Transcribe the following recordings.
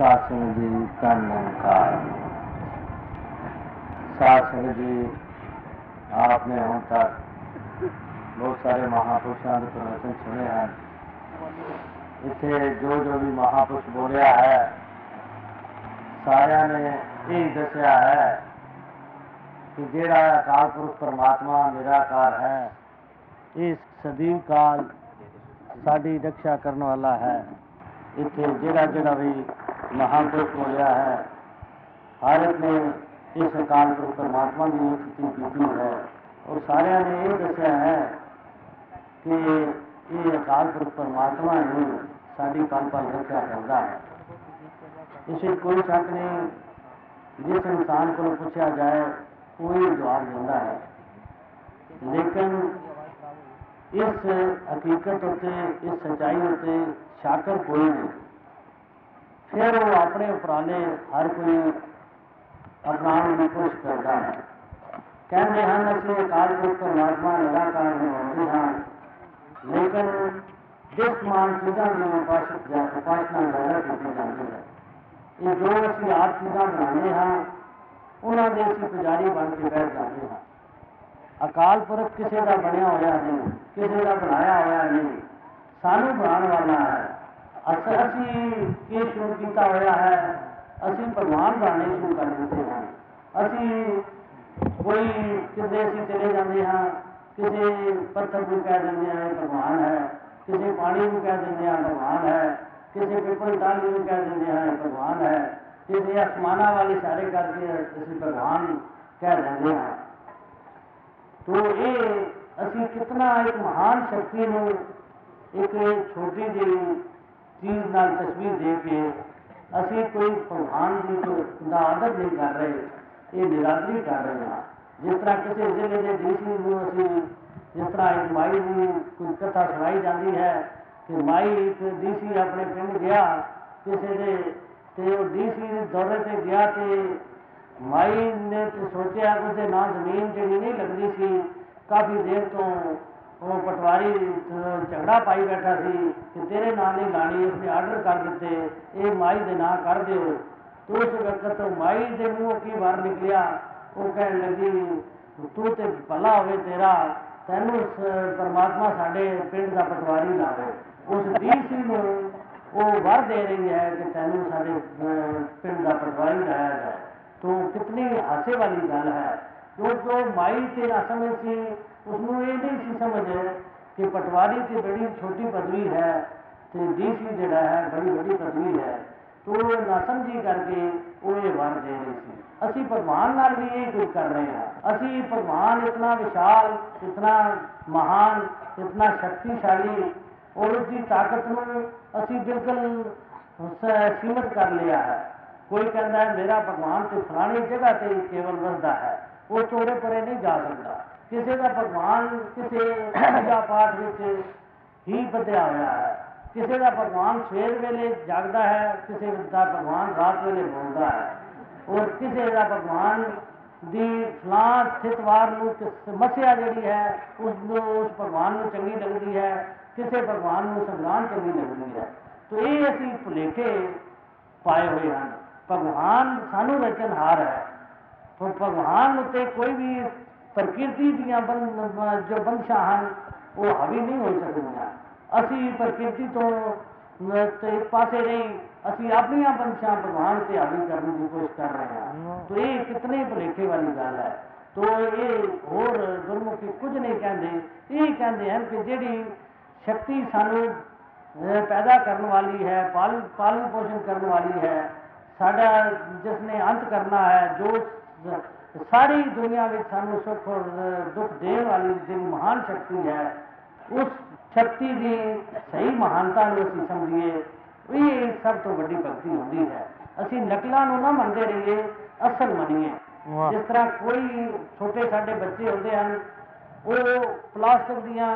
सासन जी का नंकार। सासन जी आपने हम तक बहुत सारे महापुरुषों के प्रवचन सुने हैं। इतने जो भी महापुरुष बोलिया है सारे ने यही दसिया है कि जेड़ा अकाल पुरुष परमात्मा निराकार है, इस सदीव काल साड़ी रक्षा करने वाला है। इतने जड़ा जड़ा भी महापुरुष बोलिया है, हर एक ने इस अकाल पुरुष परमात्मा की स्थिति की है और सारे ने ये दसिया है कि ये अकाल पुरुष परमात्मा ही साड़ी पल पल रक्षा करता है। इसे कोई शक नहीं, जिस इंसान को पूछा जाए कोई जवाब देता है, लेकिन इस हकीकत होते, इस सच्चाई होते शाकर कोई नहीं। फिर वो अपने उपराले हर कोई अपनाने की कोशिश करता है। कहते हैं असली अकाल पुरुष परमात्मा निराकार होते हैं, लेकिन जिस मान चीज़ों में उपासना ज्यादा की जाती है, ये जो असली आठ चीज़ा बनाने हैं उन्होंने असली पुजारी बन के बैठ जाते हैं। अकाल पुरख किसी का बनया होया नहीं, किसी का बनाया होया नहीं, सानू बनाने वाला है। असी ये शुरू किया होया है, असी भगवान बनाने शुरू कर देते हैं। असी कोई किसी असी चले जाते हैं, किसी पत्थर को कह देंगे भगवान है, किसी पानी को कह देंगे भगवान है, किसी पिपल डाली को कह देंगे भगवान है, किसी आसमान वाले इशारे करके असी भगवान कह देंगे। तो ये असी कितना एक महान शक्ति में एक छोटी जी चीज़ नाल तस्वीर दे के असी कोई भगवान जी को आदर नहीं कर रहे, ये निरादरी कर रहे हैं। जिस तरह किसी जिले के डीसी को असी जिस तरह एक माई की कोई कथा सुनाई जाती है कि माई एक डीसी अपने पिंड गया, किसी ने तो डीसी दौरे से गया तो माई ने तो सोचा कि ना जमीन जी नहीं लगती सी, काफ़ी देर तो वो पटवारी झगड़ा पाई बैठा सी कि तेरे नाम नहीं लानी, उसने आर्डर कर दिते ये माई के नाम कर दो। तो उस वक्त माई के मुँह की बार निकलिया, वो कह लगी तू तो भला हो तेरा, तेनों परमात्मा साढ़े पिंड का पटवारी लावे। उस डीसी ने वो वर दे रही है कि तेनों साढ़े पिंड का पटवारी लाया जाए। तो कितनी हासे वाली गल है, क्योंकि माई तो असमझ सी, उसको ये नहीं सी समझ कि पटवारी की बड़ी छोटी पदवी है तो डीसी जड़ा है बड़ी बड़ी पदवी है। तो नासमझी करके वो ये वर दे रही थी। असी भगवान नाल भी यही कुछ कर रहे हैं। असी भगवान इतना विशाल, इतना महान, इतना शक्तिशाली और उसकी ताकत में असी बिल्कुल सीमित कर लिया है। कोई कहता है मेरा भगवान तो फलानी जगह पर ही केवल बसता है, वो चोरे परे नहीं जा सकता। किसी का भगवान किसी पूजा पाठ में ही बदया हुआ है, किसी का भगवान सवेर वेले जागता है, किसी का भगवान रात वेले बोलता है और किसी का भगवान दी फलां स्थितवार समस्या जी है उस भगवान को चंगी लगती है, किसी भगवान को संग्राम चंगी लगती है। तो ये असी भुलेखे पाए हुए हैं। भगवान सानू रचनहार है और भगवान उत्ते कोई भी प्रकृति दियां जो बंशां हैं वो हावी नहीं हो सकदियां। असी प्रकृति तो एक पासे नहीं, असी अपनी बंशां भगवान से हावी करने की कोशिश कर रहे हैं। तो ये कितने भुलेखे वाली गल है। तो ये होर गुरमुखी कुछ नहीं कहते, ये कहते हैं कि जिहड़ी शक्ति सानू पैदा करने वाली है, पालन पोषण करने वाली है, साडा जिसने अंत करना है, जो सारी दुनिया में सानू सुख और दुख देने वाली जो महान शक्ति है, उस शक्ति की सही महानता को असी समझिए, ये सब तो बड़ी भगती होती है। असी नकलों को ना मनते रहिए, असल मनिए। जिस तरह कोई छोटे साडे बच्चे होते हैं वो प्लास्टिक दियां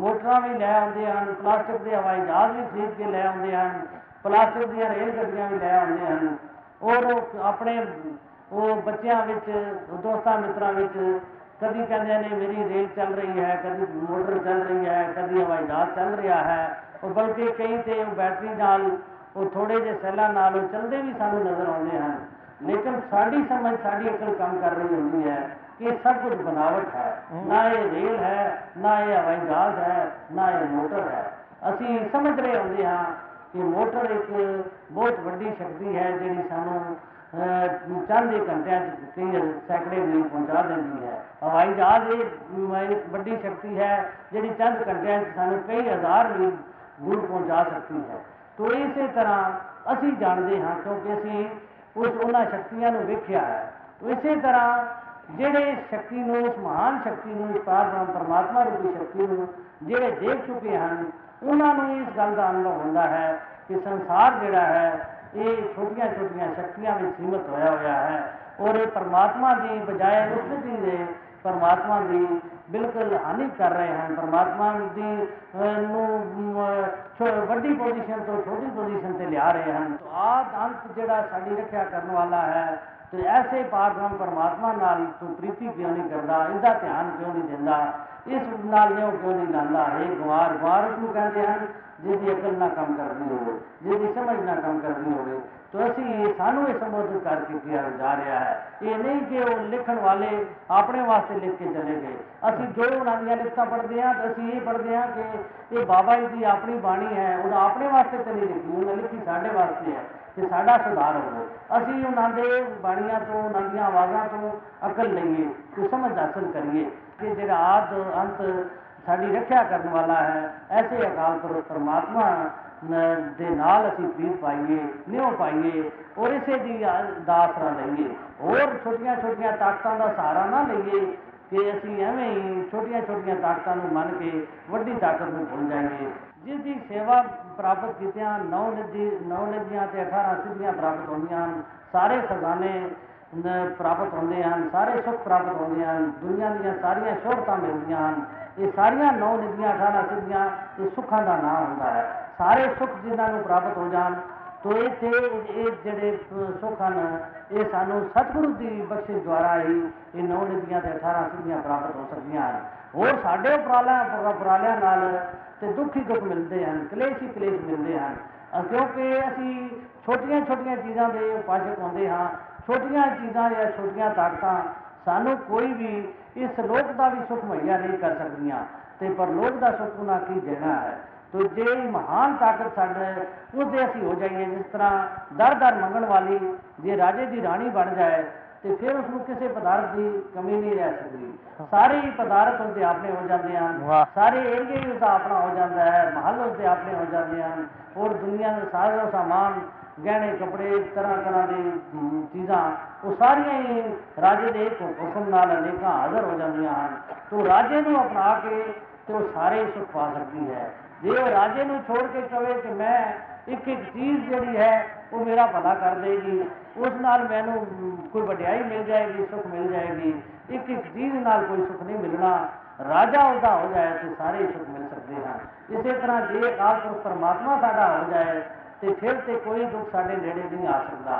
मोटरां भी लै आते हैं, प्लास्टिक के हवाई जहाज भी खरीद के लै आते हैं, प्लास्टिक दीयां रेल गड्डियां भी लै आते हैं और अपने वो बच्चों दोस्तों मित्रों कभी कहते हैं मेरी रेल चल रही है, कभी मोटर चल रही है, कभी हवाई जहाज चल रहा है और बल्कि कई तो बैटरी नाल वो थोड़े जे सैला नालों चलते भी सानू नजर आते हैं, लेकिन साड़ी समझ साड़ी अकल काम कर रही होती है कि सब कुछ बनावट है, ना ये रेल है, ना ये हवाई जहाज है, ना ये मोटर है। असी समझ रहे होते हाँ कि मोटर एक बहुत वड्डी शक्ति है जी सानू चंद एक घंटे सैकड़े मील पहुँचा देती है। हवाई जहाज एक बड़ी शक्ति है जी चंद घंटे सानू कई हज़ार मील दूर पहुँचा सकती है। तो इस तरह असी जानते हाँ क्योंकि असी उस उन्होंने शक्तियों को देखा है। तो इस तरह जेड़े शक्ति उस महान शक्ति इस पार परमात्मा रूपी शक्ति जेड़े देख चुके हैं उन्होंने इस गल का अनुभव होता है कि संसार जोड़ा है ये छोटिया छोटिया शक्तियां में सीमित होया हुआ है और ये परमात्मा की बजाय उसकी ने परमात्मा की बिल्कुल हानि कर रहे हैं। परमात्मा की बड़ी पोजिशन तो छोटी पोजिशन से लिया रहे हैं। तो आद अंत जोड़ा साड़ी रक्षा करने वाला है। तो ऐसे पारब्रह्म परमात्मा नाल तू प्रीति क्यों नहीं करता, इसका ध्यान क्यों नहीं देता, इस नाल ने क्यों नहीं लाता। हे गुआर गुआर उसको कहते हैं जिसकी अकल ना काम करनी हो, जिसकी समझ ना काम करनी हो। तो असी सानू ये संबोधित करके किया जा रहा है। ये नहीं कि वो लिखण वाले अपने वास्ते लिख के चले गए। असी जो उन्होंने लिखता पढ़ते हैं तो असी ये पढ़ते हैं कि ये बाबा जी की अपनी बाणी है, उन्हें अपने वास्ते तो नहीं लिखी, उन्हें लिखी साढ़े वास्ते है कि साढ़ा सुधार हो। असी उन्होंने बाणियों तो उन्होंने आवाज़ों तो अकल लईए, तो समझ हासिल करिए कि जो आद अंत साड़ी रक्षा करने वाला है। ऐसे अकाल पुरख परमात्मा दे नाल असी प्रीत पाइए, न्यों पाइए और इसे दी आसरा लईए और छोटिया छोटिया ताकतों का सहारा ना लईए कि असी एवें ही छोटिया छोटिया ताकतों को मन के वड्डी ताकत में भूल जाइए। जिसकी सेवा प्राप्त कीतियां नौ निधियां ते 18 सिद्धियां प्राप्त होंदियां, सारे खजाने प्राप्त होंदे हैं, सारे सुख प्राप्त होंदे हैं, दुनिया दीयां सारियां शोहरतां मिलदियां हैं। ये सारिया 9 निधियां 18 सिद्धियां ये सुखों का नाम होता है। सारे सुख जिन्होंने प्राप्त हो जान तो ये जोड़े सुख हैं ये सानू सतगुरु की बख्शिश द्वारा ही ये 9 निधियां 18 सिद्धियां प्राप्त हो सकती हैं। और साढ़े उपरालियां नाल ते दुख ही दुख मिलते हैं, कलेश ही कलेश मिलते हैं, क्योंकि असी छोटिया छोटिया चीज़ों के उपासक होंगे हाँ। छोटिया चीज़ा या छोटिया ताकत सानू कोई भी इस लोक का भी सुख मुहैया नहीं कर सकती, तो पर लोक का सुख उन्हें की देना है। तो जे महान ताकत साढ़े उससे असी हो जाइए, जिस तरह दर दर मंगण वाली जे राजे की रानी बन जाए तो फिर उसमें किसी पदार्थ की कमी नहीं रह सकती। सारे ही पदार्थ उसके अपने हो जाते हैं, सारे एरिए भी उसका अपना हो जाता है, महल उसके अपने हो जाते हैं और दुनिया के साजो सामान गहने कपड़े तरह तरह की चीज़ा वो सारिया ही राजे के हुक्म नाल अनेकां हाज़र हो जांदियां हन। तो राजे को अपना के तो सारे सुख पा सकती है। जे राजे को छोड़ के कहे कि मैं एक एक चीज़ जिहड़ी है वो मेरा भला कर देगी, उस नाल मैनू कोई वड्याई मिल जाएगी, सुख मिल जाएगी, एक एक चीज़ नाल कोई सुख नहीं मिलना, राजा उसका हो जाए तो सारे सुख मिल सकते हैं। इस तरह जे अकाल पुरख परमात्मा साडा हो जाए तो फिर तो कोई दुख साढ़े नेड़े नहीं आ सकता।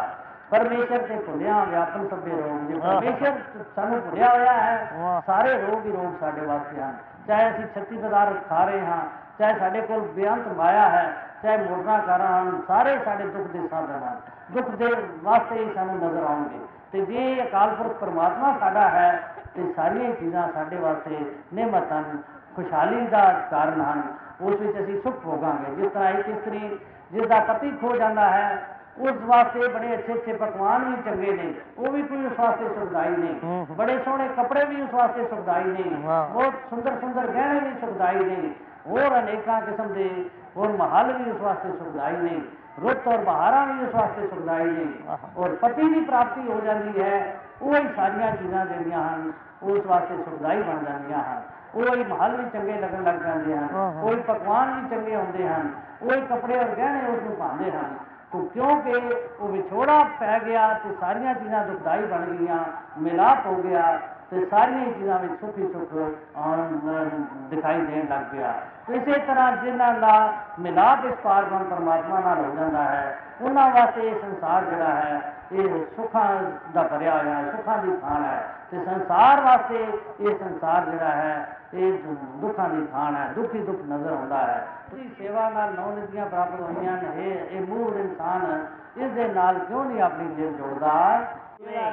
परमेश्वर से भुलिया व्यापन सभे रोग, जो परमेश्वर सानू भुलिया होया है सारे रोग ही रोग साढ़े वास्ते हैं। चाहे असी 36 पदार्थ खा रहे हाँ, चाहे साढ़े कोल बेअंत माया है, चाहे मोटरा कारा हैं, सारे साढ़े दुख के साधन हैं, दुख के वास्ते ही सानू नजर आएंगे। तो जे अकाल पुरख परमात्मा साडा है तो सारिया चीज़ां साढ़े वास्ते नेमत हैं, खुशहाली का कारण हैं, उस विच असी सुख भोगांगे। जिस तरह एक स्त्री जिसका पति खो जाता है उस वास्ते बड़े अच्छे अच्छे पकवान भी चंगे ने, वो भी कोई उस वास्ते सुखदाई नहीं, बड़े सोहने कपड़े भी उस वास्ते सुखदाई नहीं, बहुत सुंदर सुंदर गहने भी सुखदाई नहीं और अनेक किस्म के और महल भी उस वास्ते सुखदाई नहीं, रुत और बहारा भी उस वास्ते सुखदाई नहीं और पति की प्राप्ति हो जाती है। वही सारिया चीज़ा जड़ियाँ हैं उस वास्ते सुखदाई बन जाती हैं, वही महल भी चंगे लगन लग जाते हैं, वही पकवान भी चंगे होंगे हैं, वही कपड़े और गहने उसमें पाते हैं। तो क्योंकि वो विछोड़ा पै गया तो सारिया चीज़ा दुखदाई बन गई, मिलाप हो गया तो सारिया चीज़ों में सुख ही सुख दिखाई देने लग गया। तो इस तरह जिन्हों का मिलाप इस पारब्रह्म परमात्मा नाल हो जाता है उन्होंने वास्ते ये संसार जोड़ा है, ये सुखा का भरिया होया है, सुखा की थान है। तो संसार वास्ते ये संसार जोड़ा है, ये दुखा की थान है, दुख ही दुख नजर आता है। तो सेवा नाल नौ निधियां प्राप्त हुई हैं। मूल इंसान इस दे नाल क्यों नहीं अपनी जेब जोड़ता?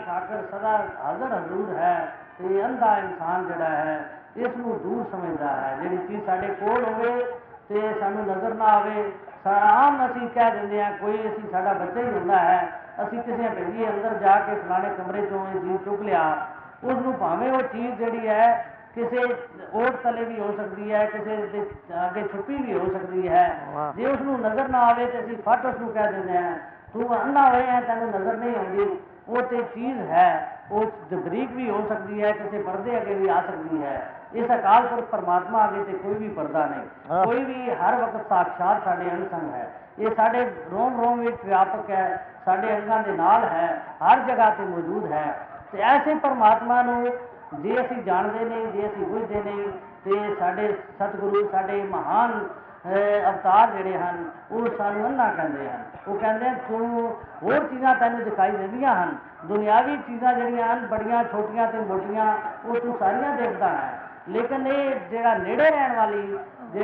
ठाकर सदा हाजर हजूर है। तो अंधा इंसान जोड़ा है इसनों दूर समझता है। जी चीज़ साढ़े कोल होवे ते सानू नज़र ना आवे। आम असी कह देंगे कोई असी साडा बच्चा ही होंदा है, असी किसी भेजिए अंदर जाके फलाने कमरे चों ये चीज़ चुक लिया, उसनों भावें वो चीज़ जिहड़ी है किसी ओट तले भी हो सकती है, किसी अगे छुपी भी हो सकती है। जे उसनों नज़र ना आवे तो असी फट उसनों कह देंगे तू अंधा होया, तैनूं नज़र नहीं आउंदी। वो तो चीज़ है, वो जबरीक भी हो सकती है, किसी पर्दे अगे भी आ सकती है। इस अकाल पुरख परमात्मा आगे तो कोई भी पर्दा नहीं, कोई भी हर वक्त साक्षात साढ़े अनसंग है। ये साढ़े रोम रोम में व्यापक है, साढ़े अंगों के नाल है, हर जगह से मौजूद है। तो ऐसे परमात्मा जे असी जानते नहीं, जे असी बुझते नहीं, तो साढ़े सतगुरु साढ़े महान अवतार जोड़े हैं वो सानू अन्ना कहते हैं। वो कहते तू होर चीज़ा तेनों दिखाई देंदियां हैं, दुनियावी चीज़ा जड़ियां बड़ियां छोटियां ते मोटियां वो तू सारियां देखता है, लेकिन ये जरा नेड़े रहने वाली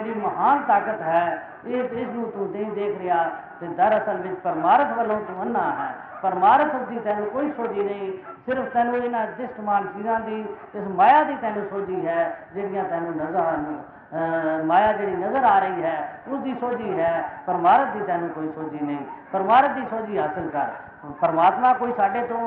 जी महान ताकत है इसनों तू नहीं देख रहा। तो दरअसल में परमार्थ वालों तू अन्ना है, परमार्थ की तेनों कोई सोझी नहीं, सिर्फ तेनों इन्हां दिष्टमान चीज़ां की इस माया की तेनों सोझी है जिहड़ियां तेनों नज़र नहीं, माया जी नज़र आ रही है उसकी सोझी है, परमार्थ की तेनों कोई सोझी नहीं। परमार्थ की सोझी हासिल कर। परमात्मा कोई साढ़े तो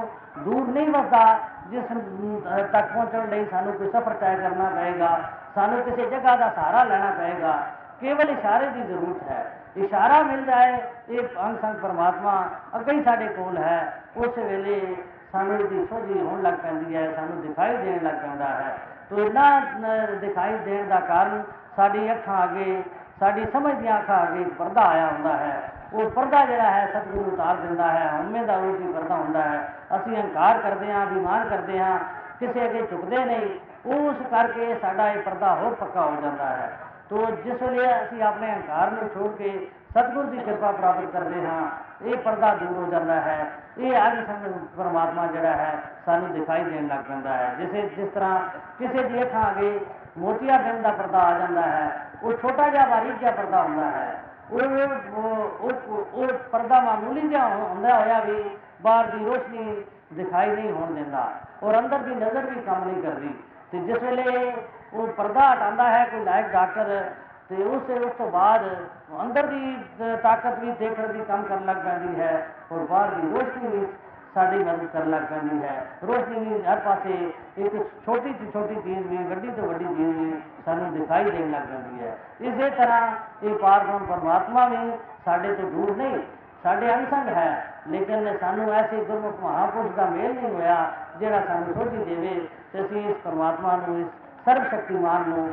दूर नहीं बसता जिस तक पहुँचने लिए सानू कोई सफ़र तय करना पएगा, सानू किसी जगह का सहारा लेना पएगा। केवल इशारे की जरूरत है, इशारा मिल जाए ये अंग-संग परमात्मा अगे ही साढ़े कोल है। उस वेले सानू दी सोझी होने लग पैंदी है, सानू दिखाई देने लग पैंदा है। तो इना दिखाई देने का कारण साड़ी अखां आगे साड़ी समझ दी अखां आगे पर्दा आया हुंदा है। वो पर्दा जिहड़ा है सतगुरु उतार दिंदा है, हमें का रूप ही पर्दा हुंदा है। असीं अंकार करते हाँ, अभिमान करते हाँ, किसी अगे झुकते नहीं, उस करके साडा ये पर्दा होर पक्का हो जाता है। तो जिस वेले असीं अपने अंकार नूं छोड़ के सतगुरु की कृपा प्राप्त करते हाँ, ये पर्दा दूर हो जाता है। ये अग संग परमात्मा जोड़ा है सानू दिखाई देने लग पैंदा है। जिस तरह किसी की अखां आगे मोतिया बिंद का पर्दा आ जाता है, वो छोटा जहा बारीक जहा पर्दा होंदा है, वो पर्दा मामूली जहा होंदा होया भी बाहर की रोशनी दिखाई नहीं होण दिंदा और अंदर की नज़र भी काम नहीं करती। तो जिस वेले वो पर्दा हटाता है कोई लायक डॉक्टर, तो उस तो बाद अंदर की ताकत भी देखने की कम कर लग पैंदी है और बाहर की रोशनी भी साड़ी मदद कर लग पैंदी है। रोशनी भी हर पासे एक छोटी तो छोटी चीज़ भी वड्डी तो वड्डी चीज़ भी सानू दिखाई देने लग पैंदी है। इसे तरह ये पारब्रह्म परमात्मा भी साढ़े तो दूर नहीं, साढ़े अंग-संग है, लेकिन सानू ऐसे गुरमुख महापुरुष का मेल नहीं होया जिहड़ा सानू सोझी देवे। तो असीं इस परमात्मा नूं इस सर्वशक्तिमान नूं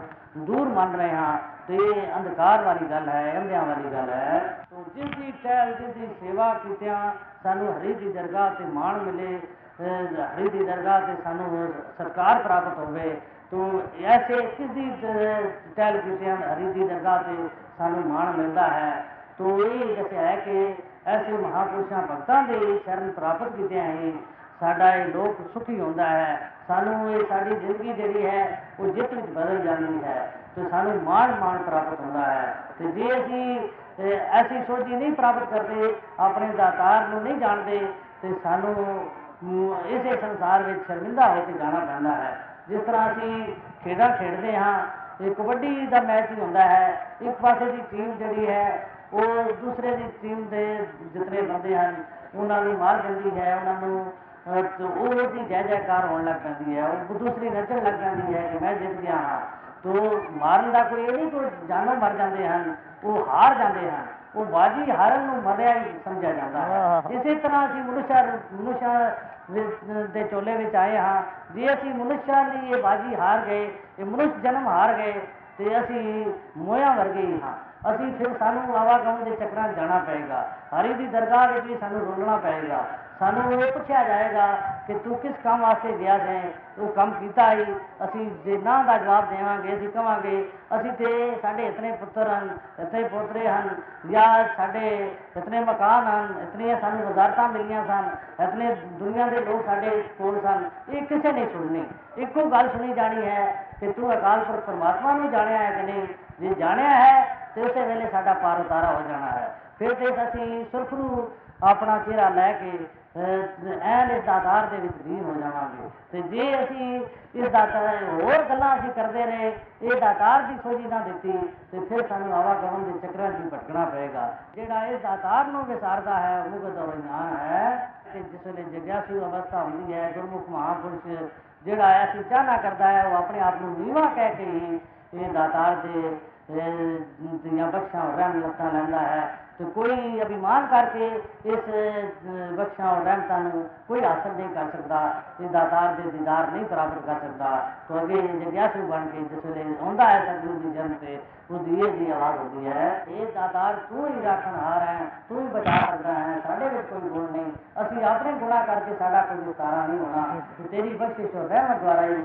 दूर मान रहे हाँ। तो ये अंधकार वाली गल है, अंधिया वाली गल है। तो जिसकी टहल जिसकी सेवा कीतिया सानू हरि की दरगाह से माण मिले, हरि की दरगाह से सानू सरकार प्राप्त होवे। तो ऐसे किसी टहल कीतिया हरि की दरगाह से सानू माण मिलता है। तो ये जैसे है कि ऐसे महापुरुषों भगतों के शरण प्राप्त कीतिया ही साडा ये लोक सुखी होंदा है। सानू ये साडी जिंदगी जिहड़ी है वो जित विच बदल जाती है। तो सानू मान मान प्राप्त होंदा है। तो जे असी ऐसी सोझी नहीं प्राप्त करते, अपने दातार नूं नहीं जानते, तो सानू इस संसार में शर्मिंदा होकर जाना पैंदा है। जिस तरह असी खेडां खेडते हाँ, एक कबड्डी का मैच ही होंदा है, एक पासे की टीम जिहड़ी है वो दूसरे की टीम के जितने बंदे हैं उन्होंने मार देती है, उन्होंने तो उसकी जय जयकार होने लग पैंदी है, दूसरी नचन लग पैंदी है कि मैं जित गया हाँ। तो मारन का कोई ये नहीं कि जानवर मर जाते हैं, वो हार जाते हैं, वो बाजी हारन नूं मरिया ही समझा जाता है। इसी तरह असीं मनुष्या दे चोले में आए हाँ। जे असीं मनुष्या दी ये बाजी हार गए, ये मनुष्य जन्म हार गए, तो असीं मोया वर्गे ही हाँ। असी फिर सानू आवागमन के चक्कर जाना पएगा, हरि की दरगाह भी सानू रोलना पएगा। सानू ये पूछा जाएगा कि तू किस काम वास्ते गया से, तू कम किया ही। असी जे ना का जवाब देवे असी कहे असी तो साढ़े इतने पुत्र हैं, इतने पोतरे हैं, या साढ़े इतने मकान हैं, इतनी सानू वजारतां मिलियां सन, इतने दुनिया के लोग साढ़े कोल सन। ये किसी नहीं सुननी, एको गल सुनी जानी है कि तू अकाल पुरख परमात्मा ने जाने है कि नहीं। जे जाने है तो उस वेले साडा पार उतारा हो जाना है। फिर तो असी सुरखरू अपना चेहरा लैके ऐन इस आधार के लीन हो जाएंगे। तो जे असी इस होर गल्लां असीं करते रहे, ये दातार की सोझी ना दी, तो फिर सानू आवागमन के चक्करां च भटकना पएगा। जिहड़ा इस दातार नूं विसारदा है मुक्त और ज्ञान है। तो जिस वेले जगिआसू अवस्था हुंदी है, गुरमुख महापुरुष जिहड़ा ऐसी चाहना करता है वह अपने आप नूं नीवा कह के ही दातार के बख्शां रहम लत्तां लैंदा है। तो कोई अभिमान करके इस बख्शा और रहमतां कोई हासिल नहीं कर सकता, इस दातार के दीदार नहीं प्राप्त कर सकता। तो अगे जगिआसू बन के जिस वेले आउंदा है सतगुरु की जन से उसकी ये जी आवाज़ होती है, ये दातार तू ही राखणहार है, तू ही बचा सकता है, साढ़े में कोई गुण नहीं। असी अपने गुणा करके साढ़ा कोई निस्तारा नहीं होना, तेरी बख्शिश और रहमत द्वारा ही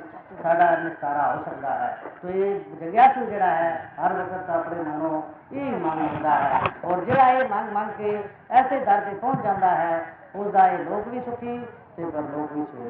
साढ़ा निस्तारा हो सकता है। तो ये जगिआसू जिहड़ा है हर वक्त अपने मनो यही मांग होता है, और जो ये मांग मांग के ऐसे दर से पहुंच जाता है उसका ये लोग भी सुखी ते पर लोग भी सुखी।